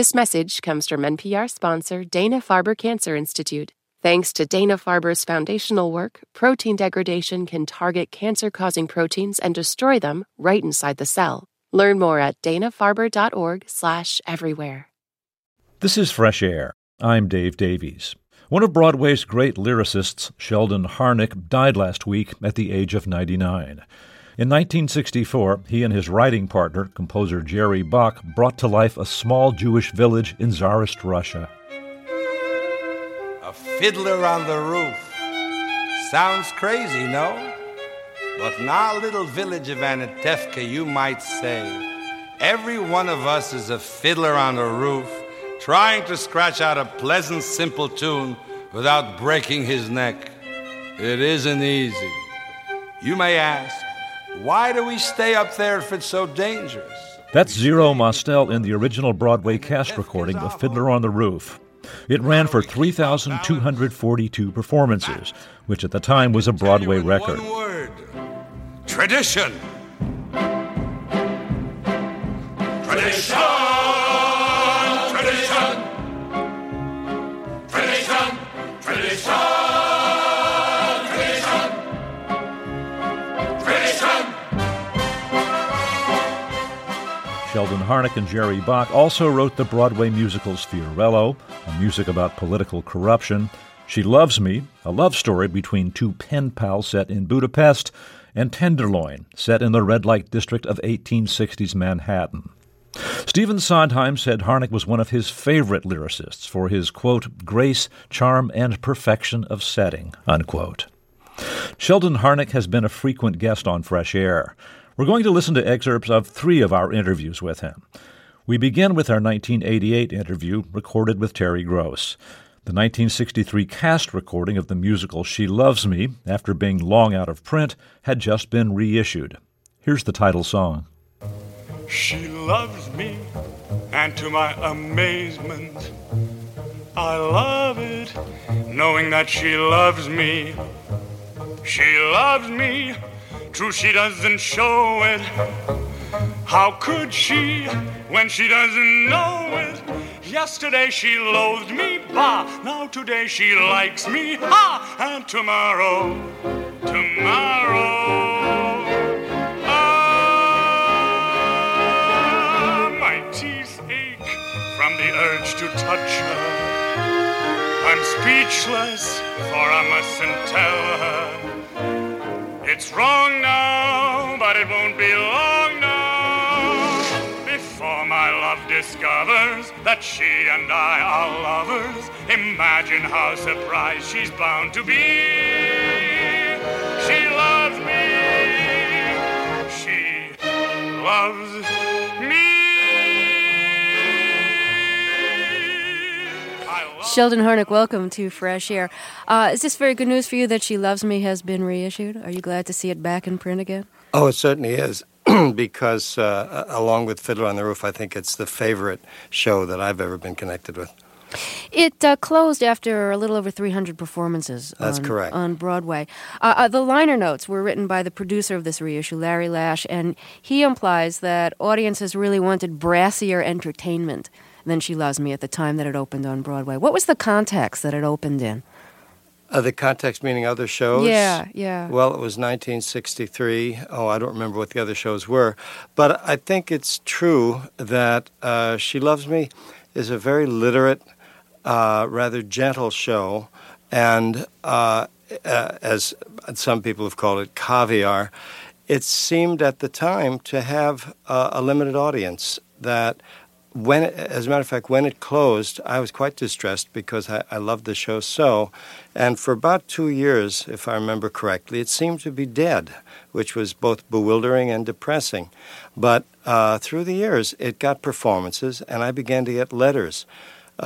This message comes from NPR sponsor Dana-Farber Cancer Institute. Thanks to Dana-Farber's foundational work, protein degradation can target cancer-causing proteins and destroy them right inside the cell. Learn more at danafarber.org/everywhere. This is Fresh Air. I'm Dave Davies. One of Broadway's great lyricists, Sheldon Harnick, died last week at the age of 99. In 1964, he and his writing partner, composer Jerry Bock, brought to life a small Jewish village in Tsarist Russia. A fiddler on the roof. Sounds crazy, no? But in our little village of Anatevka, you might say, every one of us is a fiddler on the roof, trying to scratch out a pleasant, simple tune without breaking his neck. It isn't easy. You may ask, why do we stay up there if it's so dangerous? That's Zero Mostel in the original Broadway cast recording of Fiddler on the Roof. It ran for 3,242 performances, which at the time was a Broadway record. One word, tradition. Tradition! Sheldon Harnick and Jerry Bock also wrote the Broadway musicals Fiorello, a music about political corruption, She Loves Me, a love story between two pen pals set in Budapest, and Tenderloin, set in the red light district of 1860s Manhattan. Stephen Sondheim said Harnick was one of his favorite lyricists for his, quote, grace, charm, and perfection of setting, unquote. Sheldon Harnick has been a frequent guest on Fresh Air. We're going to listen to excerpts of three of our interviews with him. We begin with our 1988 interview recorded with Terry Gross. The 1963 cast recording of the musical She Loves Me, after being long out of print, had just been reissued. Here's the title song. She loves me, and to my amazement, I love it, knowing that she loves me. She loves me. True, she doesn't show it. How could she when she doesn't know it? Yesterday she loathed me, bah. Now today she likes me, ha. And tomorrow, ah, my teeth ache from the urge to touch her. I'm speechless, for I mustn't tell her. It's wrong now, but it won't be long now before my love discovers that she and I are lovers. Imagine how surprised she's bound to be. She loves me. She loves me. Sheldon Harnick, welcome to Fresh Air. Is this very good news for you that She Loves Me has been reissued? Are you glad to see it back in print again? Oh, it certainly is, because along with Fiddler on the Roof, I think it's the favorite show that I've ever been connected with. It closed after a little over 300 performances on Broadway. The liner notes were written by the producer of this reissue, Larry Lash, and he implies that audiences really wanted brassier entertainment than She Loves Me at the time that it opened on Broadway. What was the context that it opened in? The context meaning other shows? Yeah. Well, it was 1963. Oh, I don't remember what the other shows were. But I think it's true that She Loves Me is a very literate, rather gentle show. And as some people have called it, caviar, it seemed at the time to have a limited audience that... as a matter of fact, when it closed, I was quite distressed because I loved the show so. And for about 2 years, if I remember correctly, it seemed to be dead, which was both bewildering and depressing. But through the years, it got performances, and I began to get letters.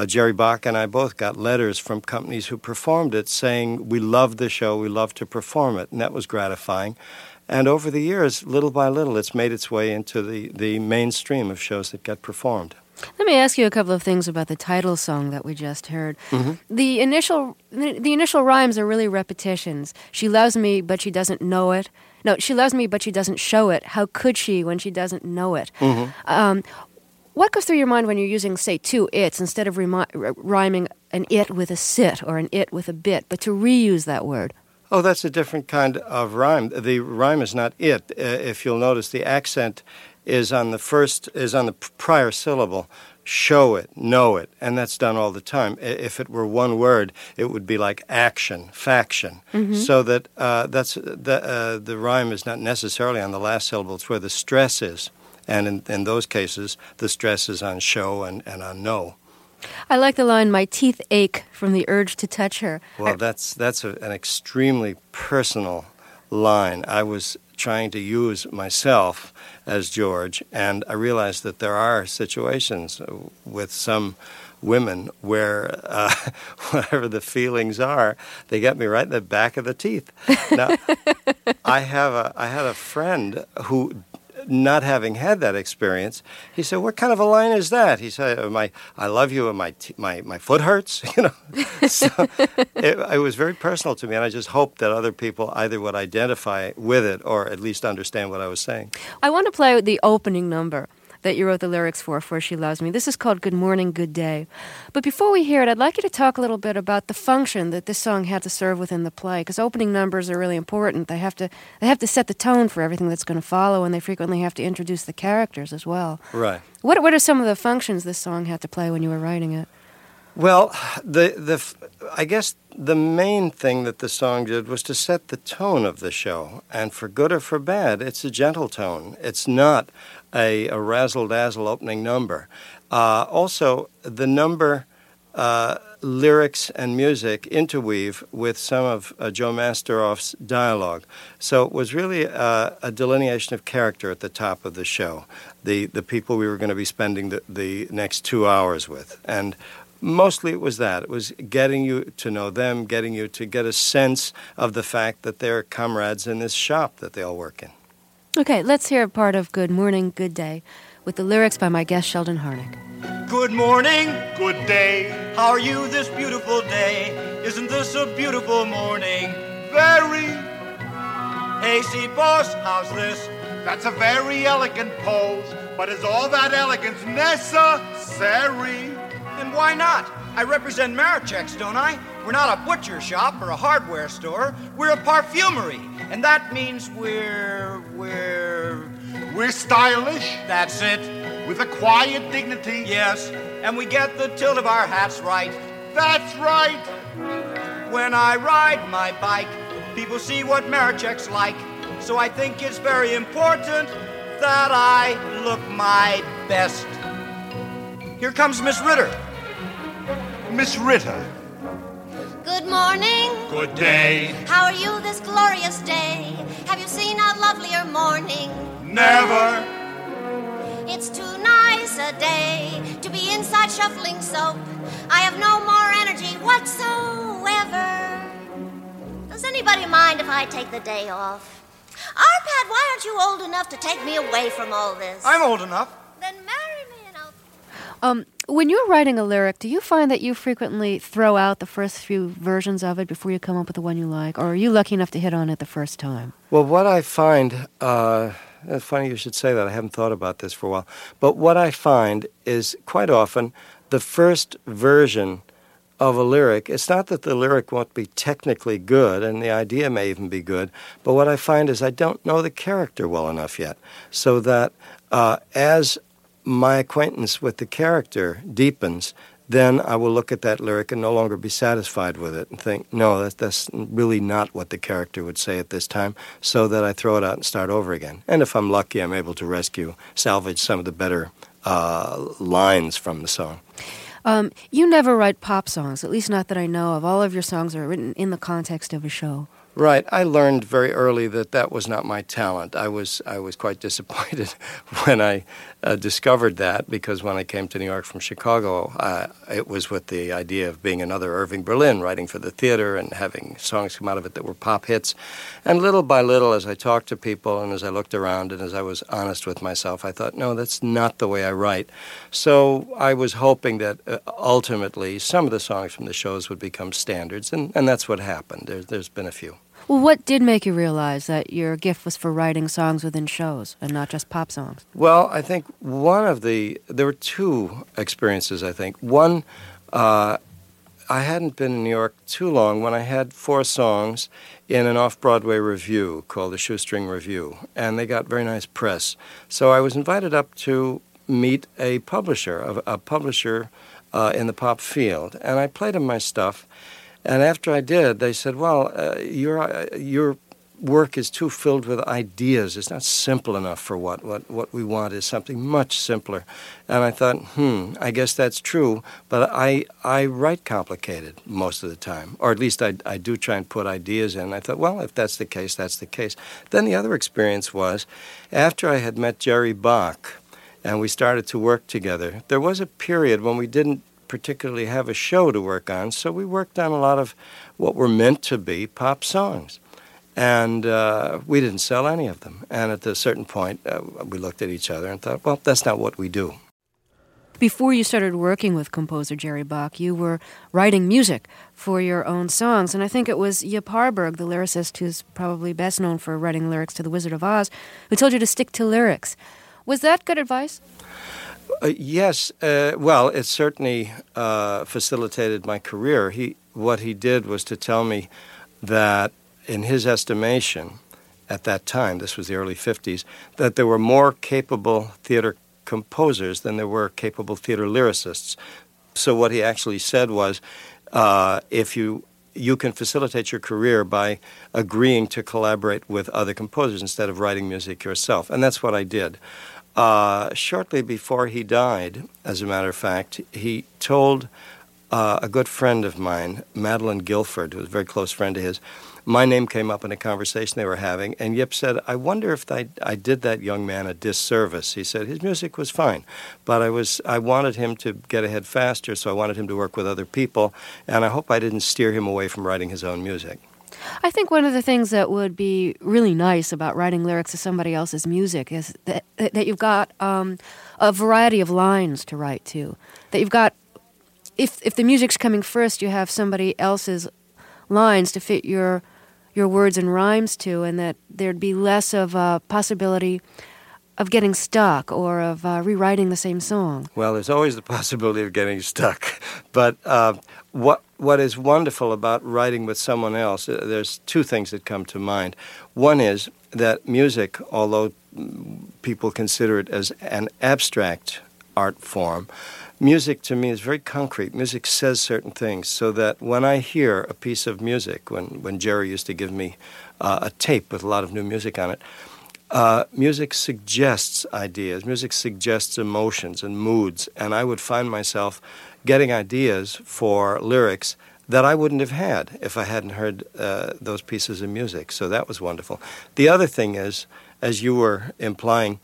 Jerry Bock and I both got letters from companies who performed it saying, we love the show, we love to perform it. And that was gratifying. And over the years, little by little, it's made its way into the mainstream of shows that get performed. Let me ask you a couple of things about the title song that we just heard. Mm-hmm. The initial rhymes are really repetitions. She loves me, but she doesn't know it. No, she loves me, but she doesn't show it. How could she when she doesn't know it? Mm-hmm. What goes through your mind when you're using, say, two its instead of rhyming an it with a sit or an it with a bit, but to reuse that word? Oh, that's a different kind of rhyme. The rhyme is not it. If you'll notice, the accent is on the prior syllable. Show it, know it, and that's done all the time. If it were one word, it would be like action, faction. Mm-hmm. So that the rhyme is not necessarily on the last syllable. It's where the stress is, and in those cases, the stress is on show and on know. I like the line, "My teeth ache from the urge to touch her." Well, that's an extremely personal line. I was trying to use myself as George, and I realized that there are situations with some women where whatever the feelings are, they get me right in the back of the teeth. Now, I had a friend who, not having had that experience, he said, "What kind of a line is that?" He said, "I love you, and my foot hurts." You know, so it was very personal to me, and I just hoped that other people either would identify with it or at least understand what I was saying. I want to play the opening number that you wrote the lyrics for She Loves Me. This is called "Good Morning, Good Day." But before we hear it, I'd like you to talk a little bit about the function that this song had to serve within the play, because opening numbers are really important. They have to set the tone for everything that's going to follow, and they frequently have to introduce the characters as well. Right. What are some of the functions this song had to play when you were writing it? Well, I guess the main thing that the song did was to set the tone of the show, and for good or for bad, it's a gentle tone. It's not a razzle-dazzle opening number. Also, the number, lyrics and music interweave with some of Joe Masteroff's dialogue. So it was really a delineation of character at the top of the show, the people we were going to be spending the next 2 hours with. And mostly it was that. It was getting you to know them, getting you to get a sense of the fact that they're comrades in this shop that they all work in. Okay, let's hear a part of "Good Morning, Good Day" with the lyrics by my guest Sheldon Harnick. Good morning, good day. How are you this beautiful day? Isn't this a beautiful morning? Very. Hey, see, boss, how's this? That's a very elegant pose, but is all that elegance necessary? And why not? I represent Marichek's, don't I? We're not a butcher shop or a hardware store. We're a parfumery. And that means we're stylish. That's it. With a quiet dignity. Yes. And we get the tilt of our hats right. That's right. When I ride my bike, people see what Marichek's like. So I think it's very important that I look my best. Here comes Miss Ritter. Miss Ritter. Good morning. Good day. How are you this glorious day? Have you seen a lovelier morning? Never. It's too nice a day to be inside shuffling soap. I have no more energy whatsoever. Does anybody mind if I take the day off? Arpad, why aren't you old enough to take me away from all this? I'm old enough. Then marry me and I'll... When you're writing a lyric, do you find that you frequently throw out the first few versions of it before you come up with the one you like, or are you lucky enough to hit on it the first time? Well, what I find, it's funny you should say that, I haven't thought about this for a while, but what I find is quite often the first version of a lyric, it's not that the lyric won't be technically good, and the idea may even be good, but what I find is I don't know the character well enough yet, so that as my acquaintance with the character deepens, then I will look at that lyric and no longer be satisfied with it and think, no, that's really not what the character would say at this time, so that I throw it out and start over again. And if I'm lucky, I'm able to salvage some of the better lines from the song. You never write pop songs, at least not that I know of. All of your songs are written in the context of a show. Right. I learned very early that that was not my talent. I was quite disappointed when I discovered that, because when I came to New York from Chicago, it was with the idea of being another Irving Berlin, writing for the theater and having songs come out of it that were pop hits. And little by little, as I talked to people and as I looked around and as I was honest with myself, I thought, no, that's not the way I write. So I was hoping that ultimately some of the songs from the shows would become standards, and that's what happened. There's been a few. Well, what did make you realize that your gift was for writing songs within shows and not just pop songs? Well, I think there were two experiences, I think. One, I hadn't been in New York too long when I had four songs in an off-Broadway review called the Shoestring Review, and they got very nice press. So I was invited up to meet a publisher in the pop field, and I played him my stuff. And after I did, they said, well, your work is too filled with ideas. It's not simple enough for what we want is something much simpler. And I thought, I guess that's true, but I write complicated most of the time, or at least I do try and put ideas in. I thought, well, if that's the case, that's the case. Then the other experience was, after I had met Jerry Bock and we started to work together, there was a period when we didn't particularly have a show to work on, so we worked on a lot of what were meant to be pop songs. And we didn't sell any of them. And at a certain point, we looked at each other and thought, well, that's not what we do. Before you started working with composer Jerry Bock, you were writing music for your own songs. And I think it was Yip Harburg, the lyricist who's probably best known for writing lyrics to The Wizard of Oz, who told you to stick to lyrics. Was that good advice? Yes. Well, it certainly facilitated my career. What he did was to tell me that, in his estimation, at that time, this was the early 50s, that there were more capable theater composers than there were capable theater lyricists. So what he actually said was, if you can facilitate your career by agreeing to collaborate with other composers instead of writing music yourself. And that's what I did. Shortly before he died, as a matter of fact, he told a good friend of mine, Madeline Guilford, who was a very close friend of his, my name came up in a conversation they were having, and Yip said, I wonder if I did that young man a disservice. He said, his music was fine, but I wanted him to get ahead faster, so I wanted him to work with other people, and I hope I didn't steer him away from writing his own music. I think one of the things that would be really nice about writing lyrics to somebody else's music is that you've got a variety of lines to write to. That you've got, if the music's coming first, you have somebody else's lines to fit your words and rhymes to, and that there'd be less of a possibility of getting stuck or of rewriting the same song. Well, there's always the possibility of getting stuck. But what is wonderful about writing with someone else, there's two things that come to mind. One is that music, although people consider it as an abstract art form, music to me is very concrete. Music says certain things, so that when I hear a piece of music, when Jerry used to give me a tape with a lot of new music on it, music suggests ideas. Music suggests emotions and moods, and I would find myself getting ideas for lyrics that I wouldn't have had if I hadn't heard those pieces of music. So that was wonderful. The other thing is, as you were implying,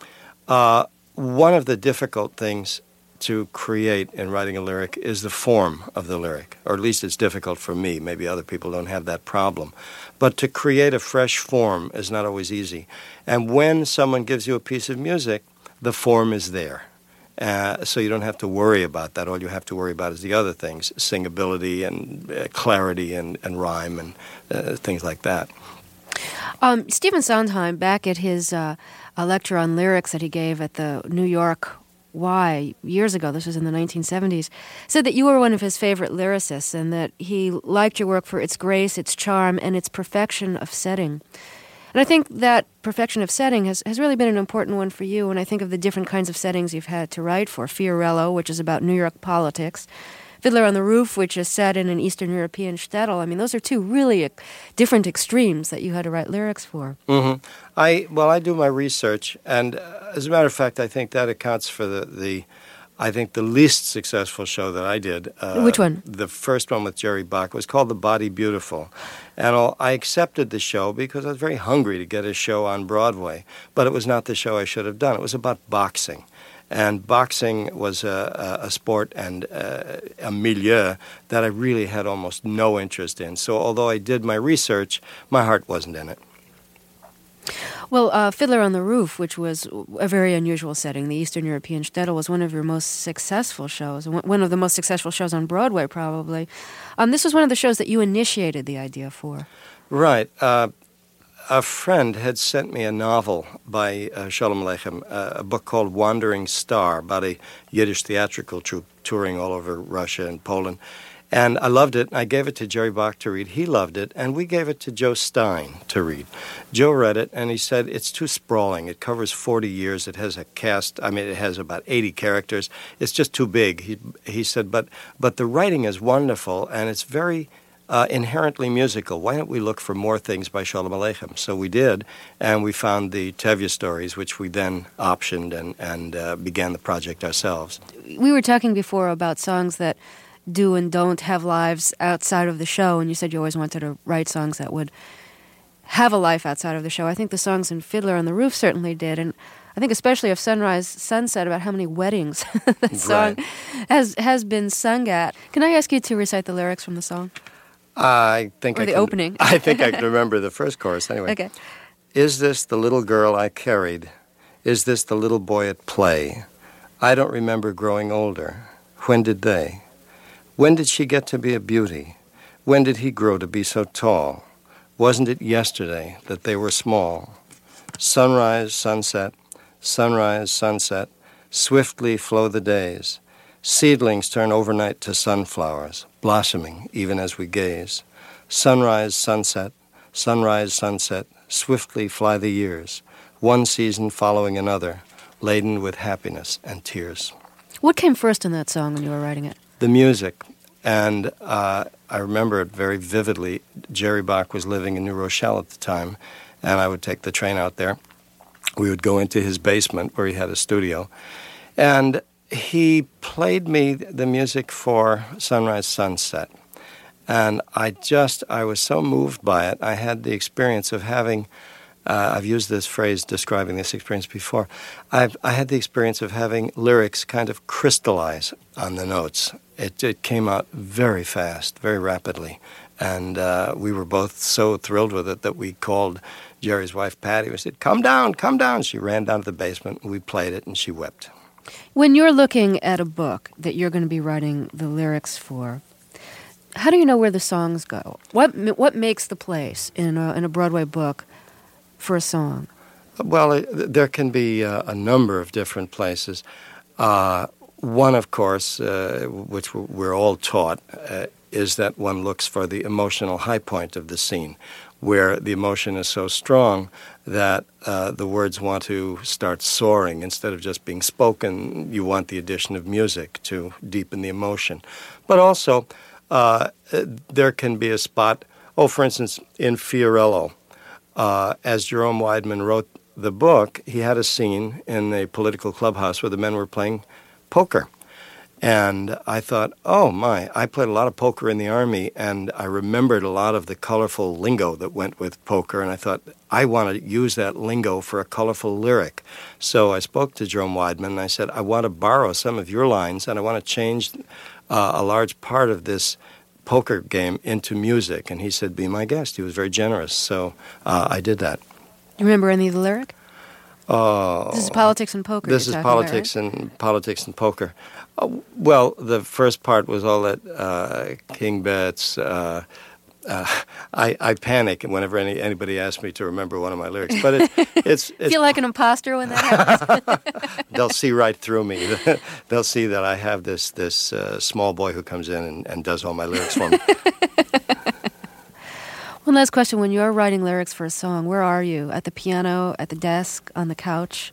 one of the difficult things to create in writing a lyric is the form of the lyric, or at least it's difficult for me. Maybe other people don't have that problem. But to create a fresh form is not always easy. And when someone gives you a piece of music, the form is there. So you don't have to worry about that. All you have to worry about is the other things, singability and clarity and rhyme and things like that. Stephen Sondheim, back at his lecture on lyrics that he gave at the New York years ago, this was in the 1970s, said that you were one of his favorite lyricists and that he liked your work for its grace, its charm, and its perfection of setting. And I think that perfection of setting has really been an important one for you when I think of the different kinds of settings you've had to write for. Fiorello, which is about New York politics, Fiddler on the Roof, which is set in an Eastern European shtetl. I mean, those are two really different extremes that you had to write lyrics for. Mm-hmm. I do my research, and as a matter of fact, I think that accounts for the least successful show that I did. Which one? The first one with Jerry Bock was called The Body Beautiful. And I accepted the show because I was very hungry to get a show on Broadway, but it was not the show I should have done. It was about boxing. And boxing was a sport and a milieu that I really had almost no interest in. So although I did my research, my heart wasn't in it. Well, Fiddler on the Roof, which was a very unusual setting, the Eastern European shtetl, was one of your most successful shows, one of the most successful shows on Broadway, probably. This was one of the shows that you initiated the idea for. Right. A friend had sent me a novel by Sholem Aleichem, a book called Wandering Star, about a Yiddish theatrical troupe touring all over Russia and Poland. And I loved it. I gave it to Jerry Bock to read. He loved it. And we gave it to Joe Stein to read. Joe read it, and he said, it's too sprawling. It covers 40 years. It has a cast. I mean, it has about 80 characters. It's just too big. He said, but the writing is wonderful, and it's very... inherently musical. Why don't we look for more things by Sholem Aleichem? So we did, and we found the Tevye stories, which we then optioned and began the project ourselves. We were talking before about songs that do and don't have lives outside of the show, and you said you always wanted to write songs that would have a life outside of the show. I think the songs in Fiddler on the Roof certainly did, and I think especially of Sunrise, Sunset, about how many weddings that song has been sung at. Can I ask you to recite the lyrics from the song? I think I can, opening. I think I can remember the first chorus anyway. Okay. Is this the little girl I carried? Is this the little boy at play? I don't remember growing older. When did they? When did she get to be a beauty? When did he grow to be so tall? Wasn't it yesterday that they were small? Sunrise, sunset, swiftly flow the days. Seedlings turn overnight to sunflowers, blossoming even as we gaze. Sunrise, sunset, swiftly fly the years, one season following another, laden with happiness and tears. What came first in that song when you were writing it? The music. And I remember it very vividly. Jerry Bock was living in New Rochelle at the time, and I would take the train out there. We would go into his basement where he had a studio, and he played me the music for Sunrise, Sunset, and I was so moved by it. I had the experience of having, I've used this phrase describing this experience before, I had the experience of having lyrics kind of crystallize on the notes. It came out very fast, very rapidly, and we were both so thrilled with it that we called Jerry's wife, Patty. We said, come down, come down. She ran down to the basement, and we played it, and she wept. When you're looking at a book that you're going to be writing the lyrics for, how do you know where the songs go? What makes the place in a Broadway book for a song? Well, there can be a number of different places. One, of course, which we're all taught, is that one looks for the emotional high point of the scene, where the emotion is so strong that the words want to start soaring. Instead of just being spoken, you want the addition of music to deepen the emotion. But also, there can be a spot, for instance, in Fiorello, as Jerome Weidman wrote the book, he had a scene in a political clubhouse where the men were playing poker. And I thought, oh, my, I played a lot of poker in the Army, and I remembered a lot of the colorful lingo that went with poker, and I thought, I want to use that lingo for a colorful lyric. So I spoke to Jerome Weidman, and I said, I want to borrow some of your lines, and I want to change a large part of this poker game into music. And he said, be my guest. He was very generous, so I did that. You remember any of the lyric? Oh, this is politics and poker. This is politics about, right? And politics and poker. Well, the first part was all that King Bets. I panic whenever anybody asks me to remember one of my lyrics. But it's feel like an imposter when that happens. They'll see right through me. They'll see that I have this small boy who comes in and does all my lyrics for me. One last question. When you're writing lyrics for a song, where are you? At the piano, at the desk, on the couch,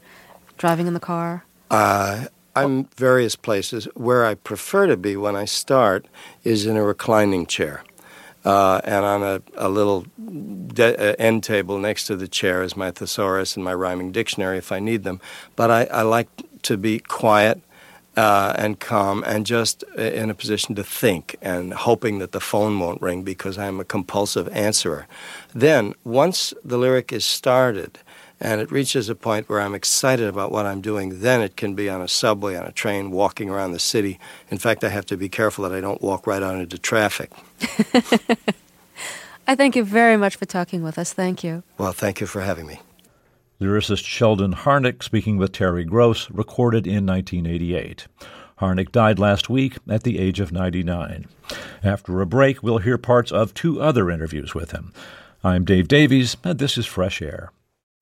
driving in the car? I'm various places. Where I prefer to be when I start is in a reclining chair. And on a little end table next to the chair is my thesaurus and my rhyming dictionary if I need them. But I like to be quiet and calm, and just in a position to think and hoping that the phone won't ring because I'm a compulsive answerer. Then, once the lyric is started and it reaches a point where I'm excited about what I'm doing, then it can be on a subway, on a train, walking around the city. In fact, I have to be careful that I don't walk right out into traffic. I thank you very much for talking with us. Thank you. Well, thank you for having me. Lyricist Sheldon Harnick speaking with Terry Gross, recorded in 1988. Harnick died last week at the age of 99. After a break, we'll hear parts of two other interviews with him. I'm Dave Davies, and this is Fresh Air.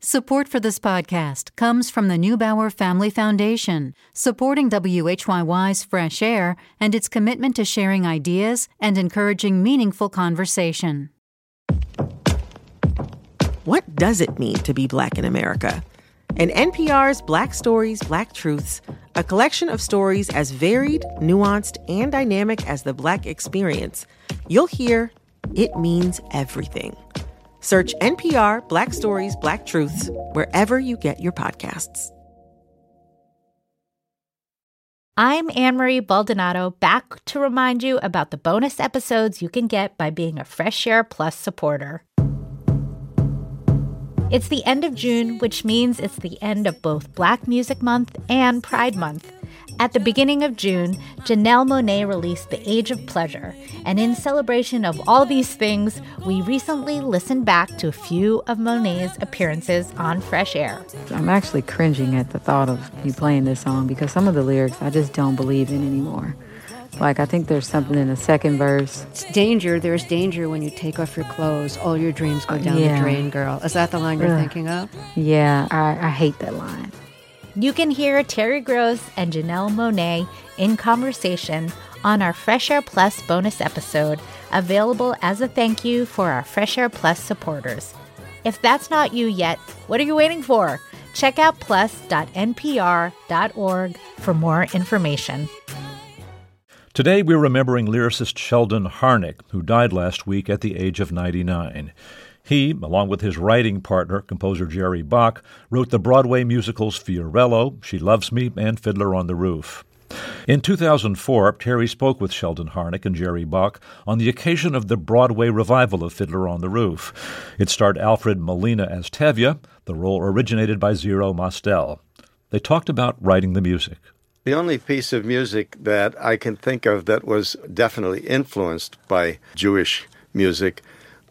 Support for this podcast comes from the Neubauer Family Foundation, supporting WHYY's Fresh Air and its commitment to sharing ideas and encouraging meaningful conversation. What does it mean to be Black in America? In NPR's Black Stories, Black Truths, a collection of stories as varied, nuanced, and dynamic as the Black experience, you'll hear it means everything. Search NPR Black Stories, Black Truths wherever you get your podcasts. I'm Anne-Marie Baldonado, back to remind you about the bonus episodes you can get by being a Fresh Air Plus supporter. It's the end of June, which means it's the end of both Black Music Month and Pride Month. At the beginning of June, Janelle Monáe released The Age of Pleasure, and in celebration of all these things, we recently listened back to a few of Monáe's appearances on Fresh Air. I'm actually cringing at the thought of you playing this song because some of the lyrics I just don't believe in anymore. Like, I think there's something in the second verse. It's danger. There's danger when you take off your clothes. All your dreams go down the drain, girl. Is that the line you're thinking of? Yeah, I hate that line. You can hear Terry Gross and Janelle Monáe in conversation on our Fresh Air Plus bonus episode, available as a thank you for our Fresh Air Plus supporters. If that's not you yet, what are you waiting for? Check out plus.npr.org for more information. Today we're remembering lyricist Sheldon Harnick, who died last week at the age of 99. He, along with his writing partner, composer Jerry Bock, wrote the Broadway musicals Fiorello, She Loves Me, and Fiddler on the Roof. In 2004, Terry spoke with Sheldon Harnick and Jerry Bock on the occasion of the Broadway revival of Fiddler on the Roof. It starred Alfred Molina as Tevye. The role originated by Zero Mostel. They talked about writing the music. The only piece of music that I can think of that was definitely influenced by Jewish music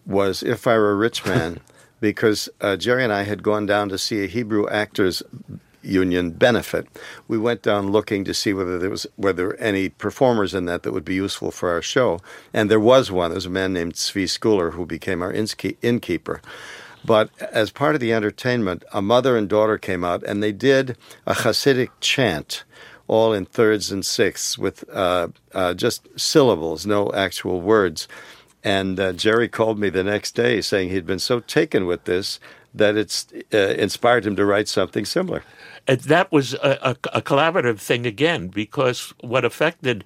was If I Were a Rich Man, because Jerry and I had gone down to see a Hebrew Actors Union benefit. We went down looking to see whether any performers in that would be useful for our show, and there was one. There was a man named Zvi Schooler who became our innkeeper. But as part of the entertainment, a mother and daughter came out, and they did a Hasidic chant, all in thirds and sixths with just syllables, no actual words. And Jerry called me the next day saying he'd been so taken with this that it's inspired him to write something similar. And that was a collaborative thing again, because what affected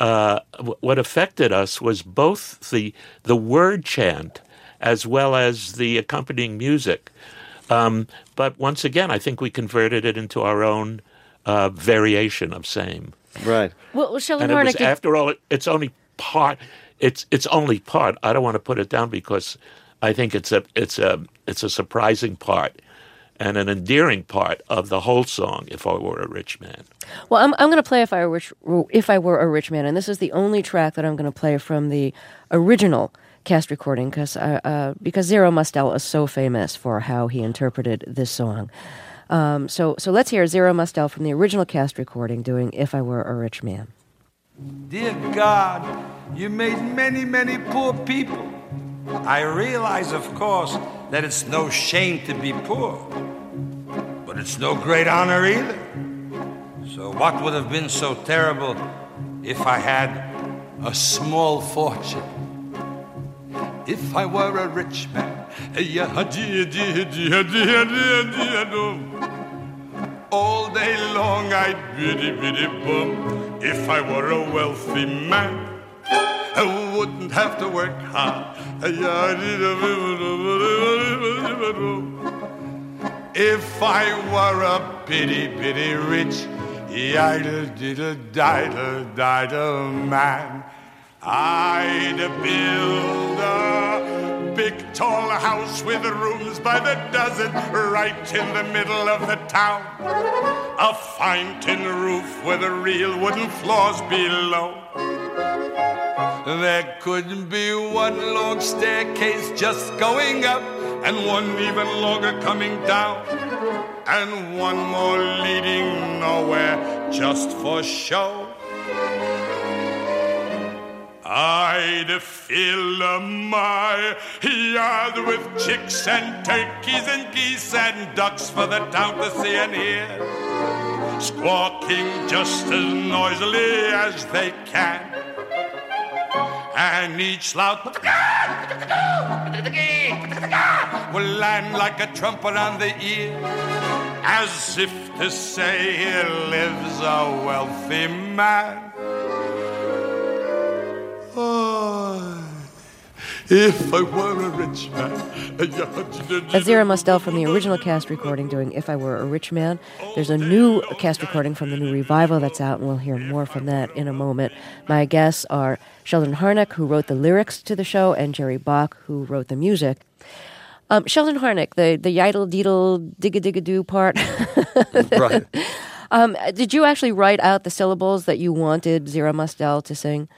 us was both the word chant as well as the accompanying music. But once again, I think we converted it into our own variation of same. Right. Well, Sheldon Harnick, after all, it's only part. It's only part. I don't want to put it down because I think it's a surprising part and an endearing part of the whole song. If I Were a Rich Man. Well, I'm going to play If I Were a Rich Man, and this is the only track that I'm going to play from the original cast recording because Zero Mostel is so famous for how he interpreted this song. So let's hear Zero Mostel from the original cast recording doing If I Were a Rich Man. Dear God, you made many, many poor people. I realize, of course, that it's no shame to be poor, but it's no great honor either. So what would have been so terrible if I had a small fortune? If I were a rich man, all day long I'd biddy biddy bum. If I were a wealthy man, I wouldn't have to work hard. If I were a bitty bitty rich, idle diddle diddle diddle man, I'd build a big tall house with rooms by the dozen, right in the middle of the town. A fine tin roof with real wooden floors below. There could be one long staircase just going up, and one even longer coming down, and one more leading nowhere just for show. I'd fill my yard with chicks and turkeys and geese and ducks for the town to see and hear, squawking just as noisily as they can. And each loud will land like a trumpet on the ear, as if to say here lives a wealthy man. Oh, if I were a rich man. That's Zero Mostel from the original cast recording doing If I Were a Rich Man. There's a new cast recording from the new revival that's out, and we'll hear more from that in a moment. My guests are Sheldon Harnick, who wrote the lyrics to the show, and Jerry Bock, who wrote the music. Sheldon Harnick, the yidel deedle digga digga doo part. Right. Did you actually write out the syllables that you wanted Zero Mostel to sing?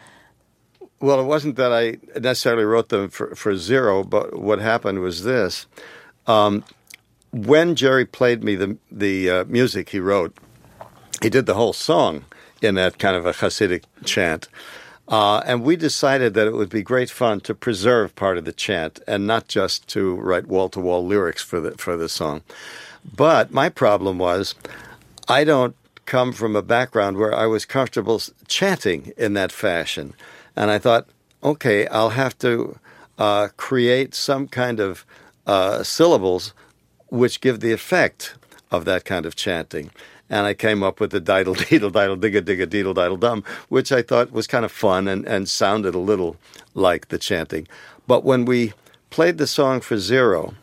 Well, it wasn't that I necessarily wrote them for Zero, but what happened was this. When Jerry played me the music he wrote, he did the whole song in that kind of a Hasidic chant. And we decided that it would be great fun to preserve part of the chant and not just to write wall-to-wall lyrics for the song. But my problem was I don't come from a background where I was comfortable chanting in that fashion. And I thought, okay, I'll have to create some kind of syllables which give the effect of that kind of chanting. And I came up with the diddle deedle diddle digga digga deedle diddle dum, which I thought was kind of fun and sounded a little like the chanting. But when we played the song for Zero,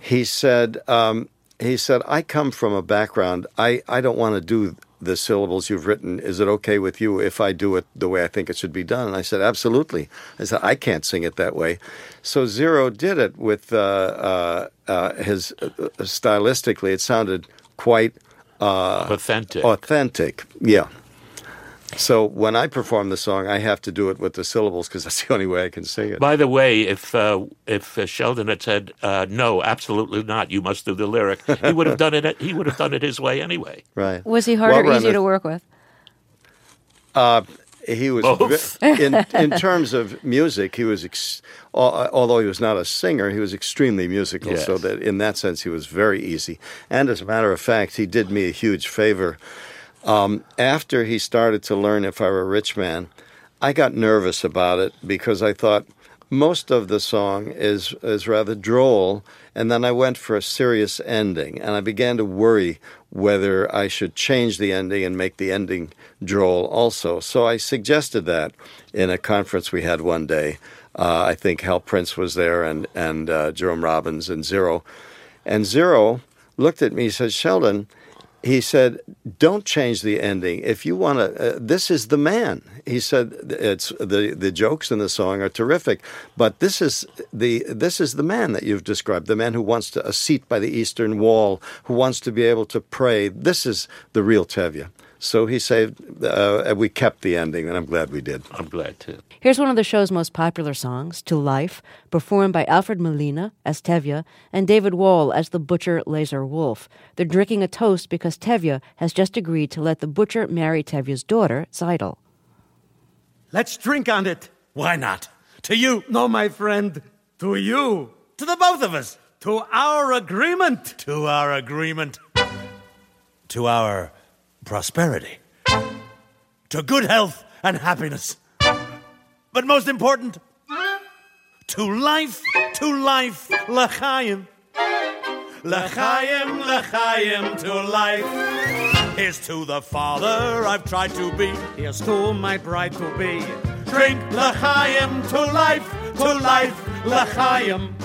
he said, I come from a background, I don't want to do the syllables you've written. Is it okay with you if I do it the way I think it should be done? And I said, absolutely. I said, I can't sing it that way. So Zero did it with his stylistically. It sounded quite authentic. Authentic, yeah. So when I perform the song, I have to do it with the syllables because that's the only way I can sing it. By the way, if Sheldon had said no, absolutely not, you must do the lyric, he would have done it. He would have done it his way anyway. Right? Was he hard or easy to work with? He was both. In terms of music, he was although he was not a singer, he was extremely musical. Yes. So that in that sense, he was very easy. And as a matter of fact, he did me a huge favor. After he started to learn If I Were a Rich Man, I got nervous about it because I thought most of the song is rather droll, and then I went for a serious ending, and I began to worry whether I should change the ending and make the ending droll also. So I suggested that in a conference we had one day. I think Hal Prince was there and Jerome Robbins and Zero. And Zero looked at me and said, Sheldon, he said, don't change the ending. If you want to, this is the man. He said, it's the jokes in the song are terrific, but this is the man that you've described, the man who wants a seat by the Eastern Wall, who wants to be able to pray. This is the real Tevye. So he saved, and we kept the ending, and I'm glad we did. I'm glad, too. Here's one of the show's most popular songs, To Life, performed by Alfred Molina as Tevye and David Wall as the butcher Lazar Wolf. They're drinking a toast because Tevye has just agreed to let the butcher marry Tevye's daughter, Tzeitel. Let's drink on it. Why not? To you. No, my friend. To you. To the both of us. To our agreement. To our agreement. To our prosperity, to good health and happiness, but most important, to life, L'chaim, L'chaim, L'chaim, to life. Here's to the father I've tried to be, here's to my bride to be. Drink L'chaim, to life, L'chaim,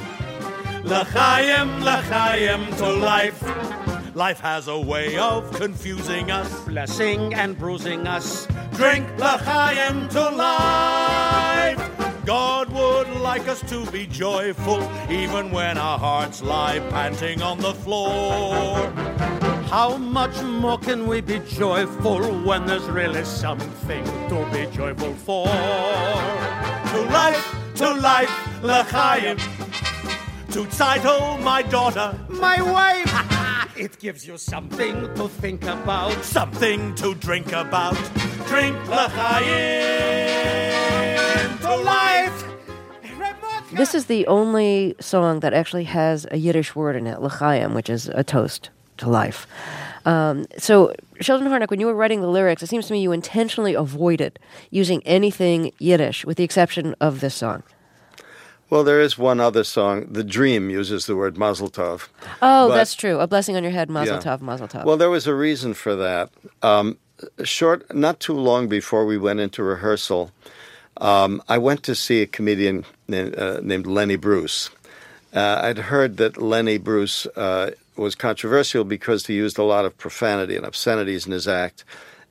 L'chaim, L'chaim, to life. Life has a way of confusing us, blessing and bruising us. Drink L'chaim to life. God would like us to be joyful, even when our hearts lie panting on the floor. How much more can we be joyful when there's really something to be joyful for? To life, L'chaim. To Tzeitel, my daughter, my wife. It gives you something to think about, something to drink about. Drink L'chaim to life. This is the only song that actually has a Yiddish word in it, L'chaim, which is a toast to life. So, Sheldon Harnick, when you were writing the lyrics, it seems to me you intentionally avoided using anything Yiddish, with the exception of this song. Well, there is one other song. The Dream uses the word mazel tov. Oh, but, that's true. A blessing on your head, mazel tov, mazel tov. Well, there was a reason for that. Not too long before we went into rehearsal, I went to see a comedian named Lenny Bruce. I'd heard that Lenny Bruce was controversial because he used a lot of profanity and obscenities in his act.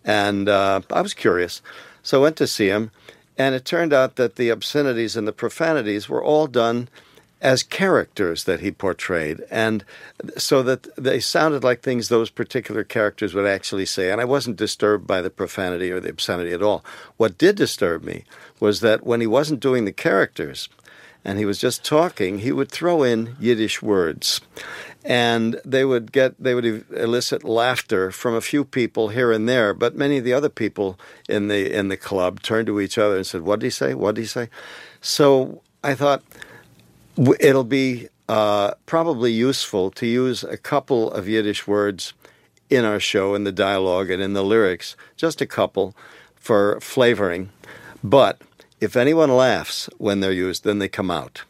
And I was curious. So I went to see him, and it turned out that the obscenities and the profanities were all done as characters that he portrayed, and so that they sounded like things those particular characters would actually say. And I wasn't disturbed by the profanity or the obscenity at all. What did disturb me was that when he wasn't doing the characters and he was just talking, he would throw in Yiddish words. And they would elicit laughter from a few people here and there, but many of the other people in the club turned to each other and said, "What did he say? What did he say?" So I thought it'll be probably useful to use a couple of Yiddish words in our show, in the dialogue and in the lyrics, just a couple for flavoring. But if anyone laughs when they're used, then they come out.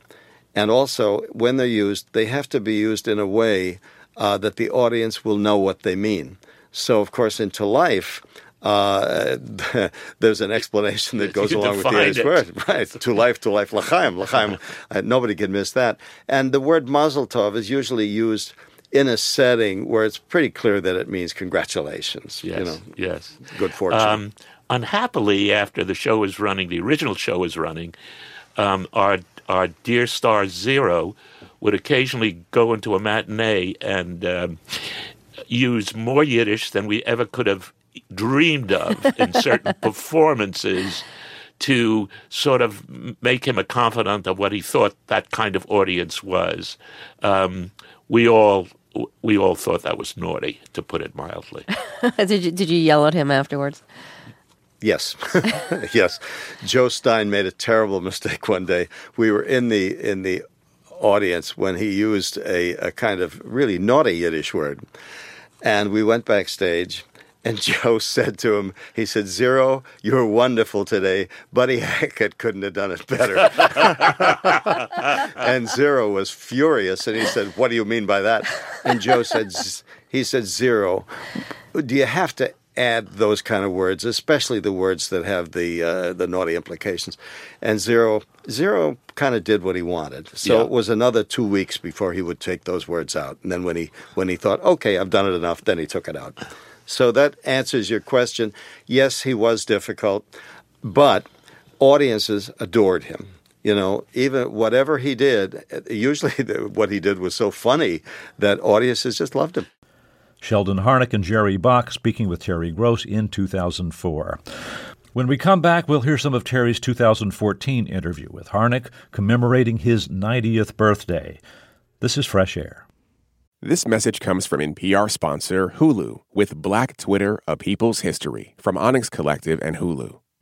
And also, when they're used, they have to be used in a way that the audience will know what they mean. So, of course, in To Life, there's an explanation that goes along with the Yiddish word. Right, to life, l'chaim, l'chaim. Nobody can miss that. And the word mazel tov is usually used in a setting where it's pretty clear that it means congratulations. Yes, yes. Good fortune. Unhappily, after the show was running, the original show was running, our dear star Zero would occasionally go into a matinee and use more Yiddish than we ever could have dreamed of in certain performances to sort of make him a confidant of what he thought that kind of audience was. We all thought that was naughty, to put it mildly. Did you yell at him afterwards? Yes, yes. Joe Stein made a terrible mistake one day. We were in the audience when he used a kind of really naughty Yiddish word, and we went backstage. And Joe said to him, he said, "Zero, you're wonderful today. Buddy Hackett couldn't have done it better." And Zero was furious, and he said, "What do you mean by that?" And Joe said, "Zero, do you have to add those kind of words, especially the words that have the naughty implications?" And Zero kind of did what he wanted. So It was another 2 weeks before he would take those words out. And then when he thought, "Okay, I've done it enough," then he took it out. So that answers your question. Yes, he was difficult, but audiences adored him. Even whatever he did, usually what he did was so funny that audiences just loved him. Sheldon Harnick and Jerry Bock speaking with Terry Gross in 2004. When we come back, we'll hear some of Terry's 2014 interview with Harnick commemorating his 90th birthday. This is Fresh Air. This message comes from NPR sponsor Hulu with Black Twitter, A People's History, from Onyx Collective and Hulu.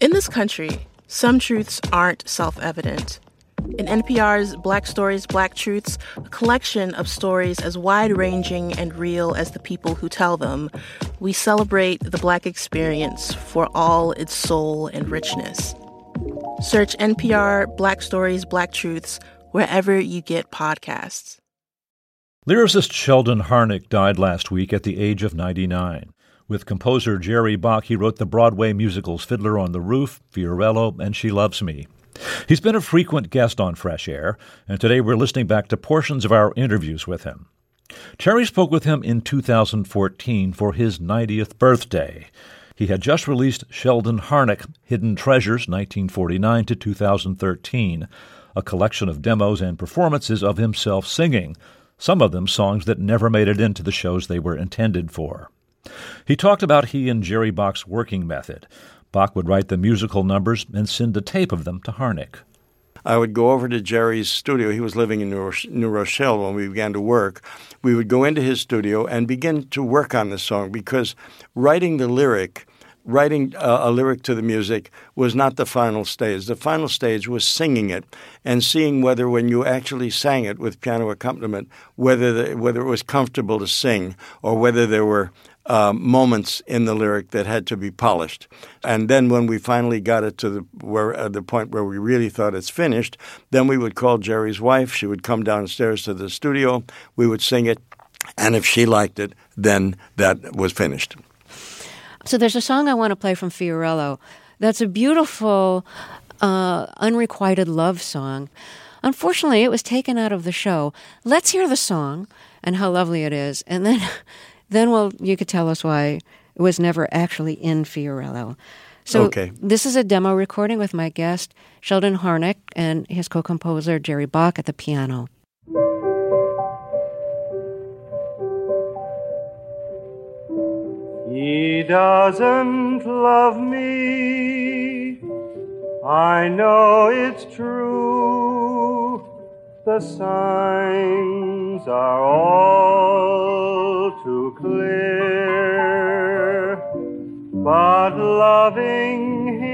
In this country, some truths aren't self-evident. In NPR's Black Stories, Black Truths, a collection of stories as wide-ranging and real as the people who tell them, we celebrate the Black experience for all its soul and richness. Search NPR Black Stories, Black Truths wherever you get podcasts. Lyricist Sheldon Harnick died last week at the age of 99. With composer Jerry Bock, he wrote the Broadway musicals Fiddler on the Roof, Fiorello, and She Loves Me. He's been a frequent guest on Fresh Air, and today we're listening back to portions of our interviews with him. Terry spoke with him in 2014 for his 90th birthday. He had just released Sheldon Harnick, Hidden Treasures, 1949 to 2013, a collection of demos and performances of himself singing, some of them songs that never made it into the shows they were intended for. He talked about he and Jerry Bock's working method. Bock would write the musical numbers and send a tape of them to Harnick. I would go over to Jerry's studio. He was living in New Rochelle when we began to work. We would go into his studio and begin to work on the song because writing a lyric to the music was not the final stage. The final stage was singing it and seeing whether when you actually sang it with piano accompaniment, whether it was comfortable to sing or whether there were moments in the lyric that had to be polished. And then when we finally got it to the point where we really thought it's finished, then we would call Jerry's wife. She would come downstairs to the studio. We would sing it. And if she liked it, then that was finished. So there's a song I want to play from Fiorello. That's a beautiful unrequited love song. Unfortunately, it was taken out of the show. Let's hear the song and how lovely it is. And then well, you could tell us why it was never actually in Fiorello. So okay. This is a demo recording with my guest, Sheldon Harnick, and his co-composer, Jerry Bock, at the piano. He doesn't love me, I know it's true, the signs are all too clear, but loving him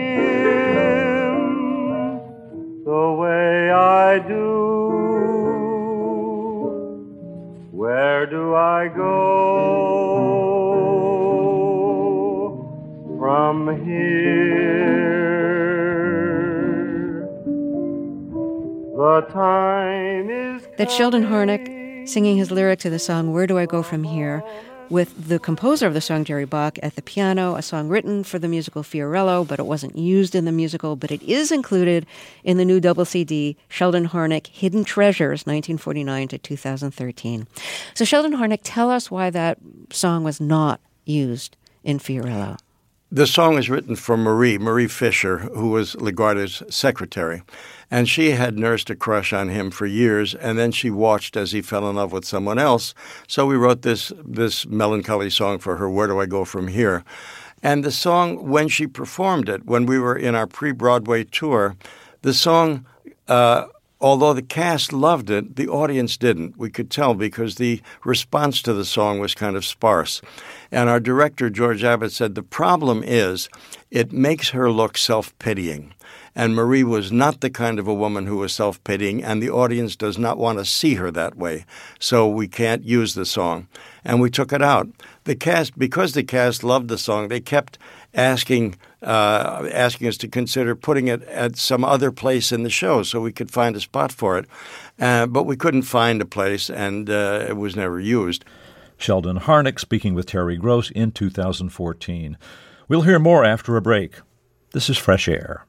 the way I do, where do I go from here? The time is coming. That's Sheldon Harnick singing his lyric to the song Where Do I Go From Here, with the composer of the song, Jerry Bock, at the piano, a song written for the musical Fiorello, but it wasn't used in the musical, but it is included in the new double CD, Sheldon Harnick, Hidden Treasures, 1949 to 2013. So Sheldon Harnick, tell us why that song was not used in Fiorello. The song is written for Marie Fisher, who was LaGuardia's secretary. And she had nursed a crush on him for years, and then she watched as he fell in love with someone else. So we wrote this melancholy song for her, Where Do I Go From Here? And the song, when she performed it, when we were in our pre-Broadway tour, the song, although the cast loved it, the audience didn't. We could tell because the response to the song was kind of sparse. And our director, George Abbott, said the problem is it makes her look self-pitying. And Marie was not the kind of a woman who was self-pitying, and the audience does not want to see her that way. So we can't use the song. And we took it out. The cast, because the cast loved the song, they kept asking us to consider putting it at some other place in the show so we could find a spot for it. But we couldn't find a place, and it was never used. Sheldon Harnick speaking with Terry Gross in 2014. We'll hear more after a break. This is Fresh Air.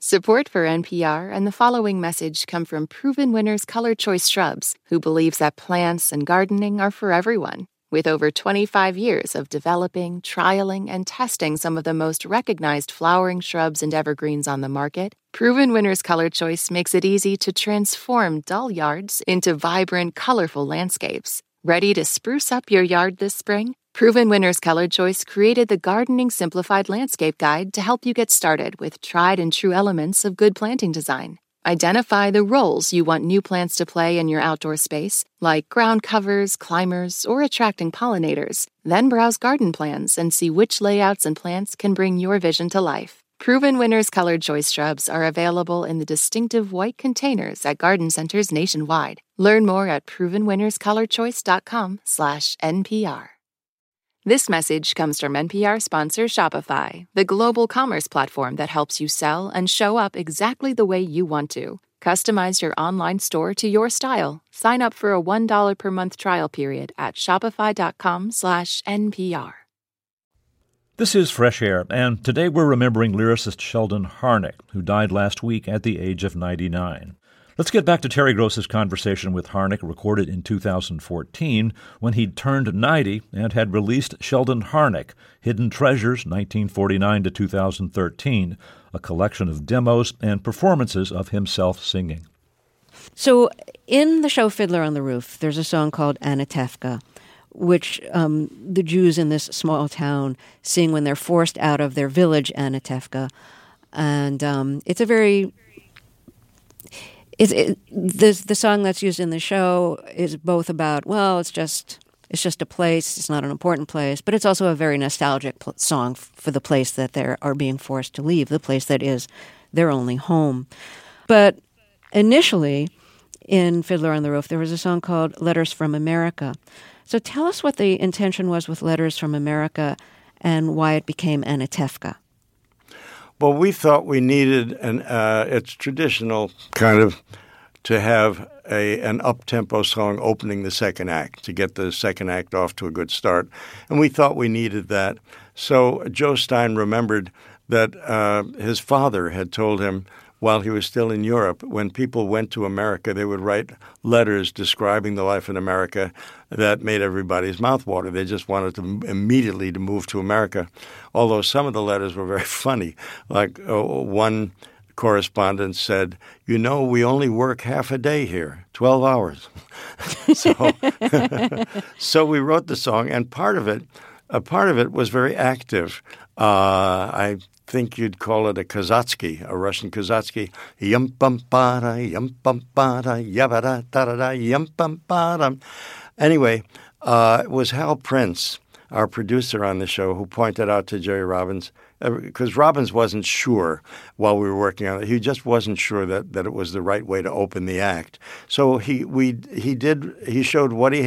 Support for NPR and the following message come from Proven Winners Color Choice Shrubs, who believes that plants and gardening are for everyone. With over 25 years of developing, trialing, and testing some of the most recognized flowering shrubs and evergreens on the market, Proven Winners Color Choice makes it easy to transform dull yards into vibrant, colorful landscapes. Ready to spruce up your yard this spring? Proven Winners Color Choice created the Gardening Simplified Landscape Guide to help you get started with tried and true elements of good planting design. Identify the roles you want new plants to play in your outdoor space, like ground covers, climbers, or attracting pollinators. Then browse garden plans and see which layouts and plants can bring your vision to life. Proven Winners colored choice shrubs are available in the distinctive white containers at garden centers nationwide. Learn more at provenwinnerscoloredchoice.com/NPR. This message comes from NPR sponsor Shopify, the global commerce platform that helps you sell and show up exactly the way you want to. Customize your online store to your style. Sign up for a $1 per month trial period at shopify.com/NPR. This is Fresh Air, and today we're remembering lyricist Sheldon Harnick, who died last week at the age of 99. Let's get back to Terry Gross's conversation with Harnick, recorded in 2014, when he'd turned 90 and had released Sheldon Harnick, Hidden Treasures, 1949 to 2013, a collection of demos and performances of himself singing. So in the show Fiddler on the Roof, there's a song called Anatevka, which the Jews in this small town sing when they're forced out of their village, Anatevka. And it's a very... The song that's used in the show is both about, well, it's just a place, it's not an important place, but it's also a very nostalgic song for the place that they are being forced to leave, the place that is their only home. But initially, in Fiddler on the Roof, there was a song called Letters from America. So tell us what the intention was with Letters from America and why it became Anatevka. Well, we thought we needed it's traditional kind of to have an up-tempo song opening the second act, to get the second act off to a good start. And we thought we needed that. So Joe Stein remembered that his father had told him while he was still in Europe, when people went to America, they would write letters describing the life in America that made everybody's mouth water. They just wanted to immediately to move to America, although some of the letters were very funny. Like one correspondent said, "You know, we only work half a day here, 12 hours. So we wrote the song, and part of it was very active. I think you'd call it a Kazotsky, a Russian Kazotsky. Yum bum ba da, yum bum ba da, yabada da da da, yum bum ba da. Anyway, it was Hal Prince, our producer on the show, who pointed out to Jerry Robbins, because Robbins wasn't sure while we were working on it. He just wasn't sure that it was the right way to open the act. So he showed what he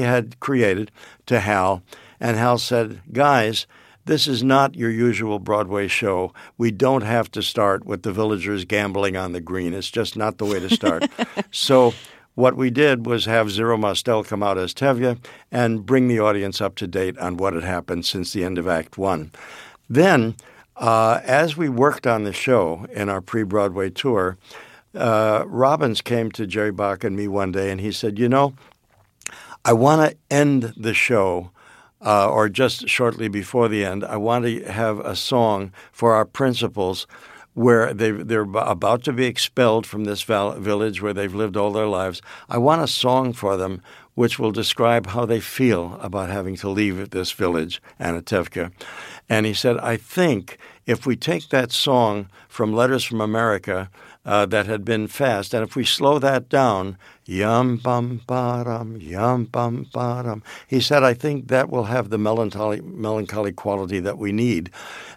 had created to Hal, and Hal said, "Guys, this is not your usual Broadway show. We don't have to start with the villagers gambling on the green. It's just not the way to start." So what we did was have Zero Mostel come out as Tevye and bring the audience up to date on what had happened since the end of Act 1. Then, as we worked on the show in our pre-Broadway tour, Robbins came to Jerry Bock and me one day, and he said, "You know, I want to end the show, or just shortly before the end, I want to have a song for our principals where they're about to be expelled from this village where they've lived all their lives. I want a song for them which will describe how they feel about having to leave this village, Anatevka." And he said, "I think if we take that song from Letters from America that had been fast, and if we slow that down, yum-bum-ba-dum, yum-bum-ba-dum," he said, "I think that will have the melancholy quality that we need."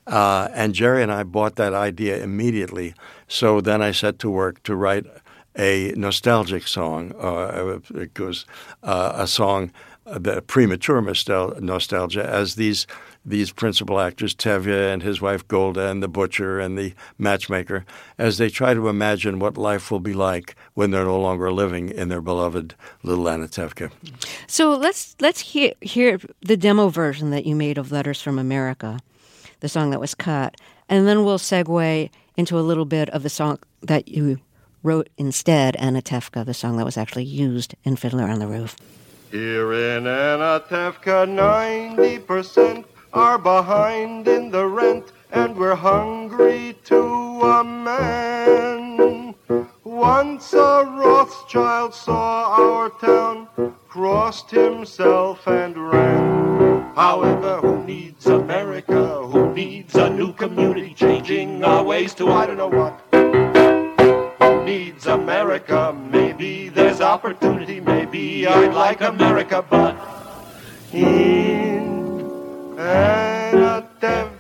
And Jerry and I bought that idea immediately. So then I set to work to write a nostalgic song. It was a song, the premature nostalgia, as these principal actors, Tevye and his wife Golda and the butcher and the matchmaker, as they try to imagine what life will be like when they're no longer living in their beloved little Anatevka. So let's hear the demo version that you made of Letters from America, the song that was cut, and then we'll segue into a little bit of the song that you wrote instead, Anatevka, the song that was actually used in Fiddler on the Roof. Here in Anatevka, 90% are behind in the rent, and we're hungry to a man. Once a Rothschild saw our town, crossed himself and ran. However, who needs America? Who needs a new community? Changing our ways to I don't know what. needs America. Maybe there's opportunity, maybe I'd like America, but in Anatevka,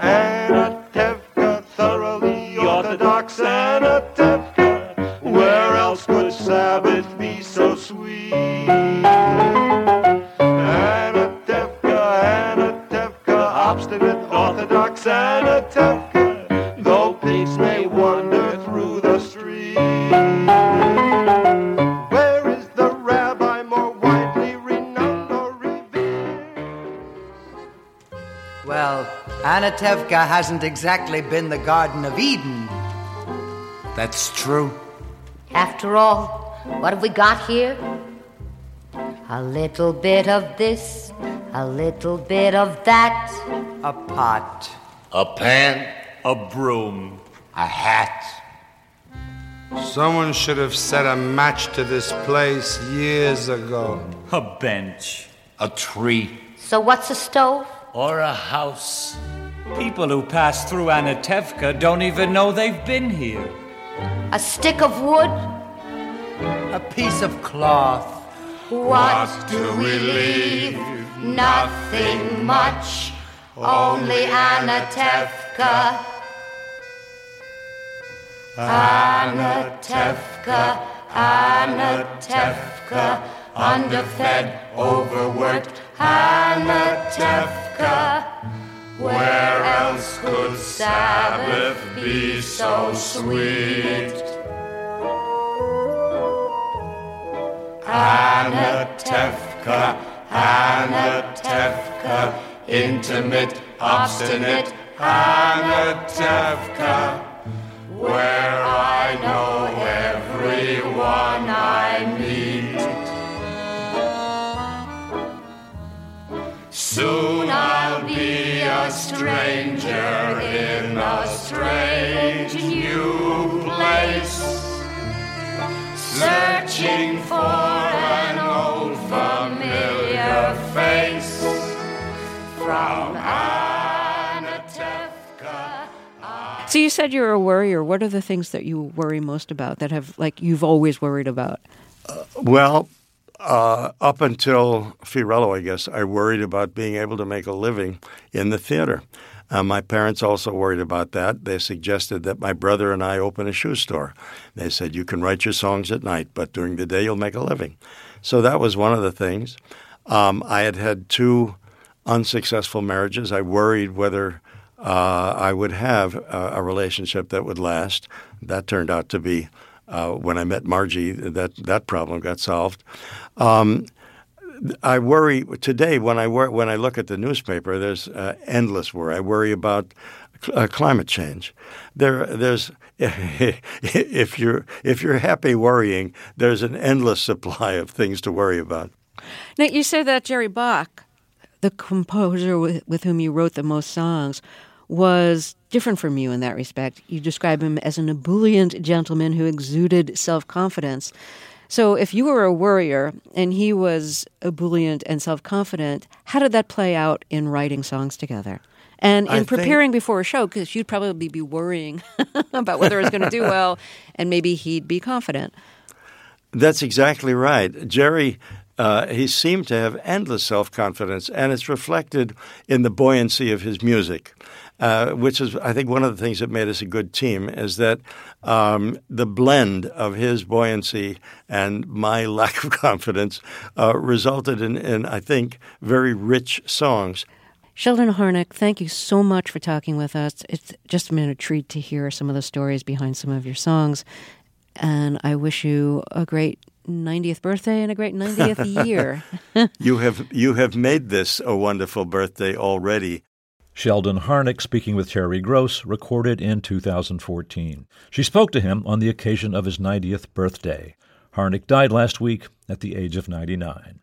Anatevka, thoroughly orthodox Anatevka, where else could Sabbath be so sweet? Orthodox Anatevka, though pigs may wander through the street. Where is the rabbi more widely renowned or revered? Well, Anatevka hasn't exactly been the Garden of Eden. That's true. After all, what have we got here? A little bit of this, a little bit of that. A pot. A pan. A broom. A hat. Someone should have set a match to this place years ago. A bench. A tree. So what's a stove? Or a house. People who pass through Anatevka don't even know they've been here. A stick of wood. A piece of cloth. What do we leave? Nothing much. Only Anatevka, Anatevka, Anatevka, underfed, overworked, Anatevka. Where else could Sabbath be so sweet? Anatevka, Anatevka, intimate, obstinate Anatevka, where I know everyone I meet. Soon I'll be a stranger in a strange new place, searching for an old familiar face. From Anatevka. So you said you're a worrier. What are the things that you worry most about that have, like, you've always worried about? Up until Fiorello, I guess, I worried about being able to make a living in the theater. My parents also worried about that. They suggested that my brother and I open a shoe store. They said, you can write your songs at night, but during the day you'll make a living. So that was one of the things. I had two unsuccessful marriages. I worried whether I would have a relationship that would last. That turned out to be, when I met Margie, that problem got solved. I worry today when I look at the newspaper. There's endless worry. I worry about climate change. There's if you're happy worrying, there's an endless supply of things to worry about. Now you say that Jerry Bock, the composer with whom you wrote the most songs, was different from you in that respect. You describe him as an ebullient gentleman who exuded self-confidence. So if you were a worrier and he was ebullient and self-confident, how did that play out in writing songs together? And in preparing before a show, because you'd probably be worrying about whether it's going to do well, and maybe he'd be confident. That's exactly right. Jerry... he seemed to have endless self-confidence, and it's reflected in the buoyancy of his music, which is, I think, one of the things that made us a good team, is that the blend of his buoyancy and my lack of confidence resulted in, I think, very rich songs. Sheldon Harnick, thank you so much for talking with us. It's just been a treat to hear some of the stories behind some of your songs, and I wish you a great 90th birthday and a great 90th year. You have made this a wonderful birthday already. Sheldon Harnick speaking with Terry Gross, recorded in 2014. She spoke to him on the occasion of his 90th birthday. Harnick died last week at the age of 99.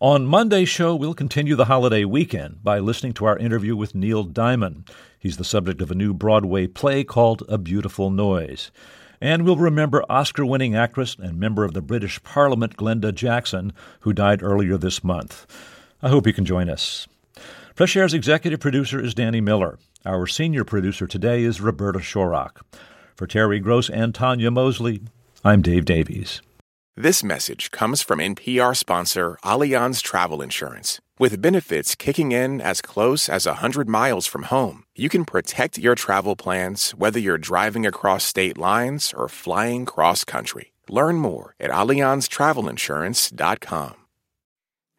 On Monday's show, we'll continue the holiday weekend by listening to our interview with Neil Diamond. He's the subject of a new Broadway play called A Beautiful Noise. And we'll remember Oscar-winning actress and member of the British Parliament, Glenda Jackson, who died earlier this month. I hope you can join us. Fresh Air's executive producer is Danny Miller. Our senior producer today is Roberta Shorrock. For Terry Gross and Tanya Mosley, I'm Dave Davies. This message comes from NPR sponsor Allianz Travel Insurance. With benefits kicking in as close as 100 miles from home, you can protect your travel plans whether you're driving across state lines or flying cross-country. Learn more at AllianzTravelInsurance.com.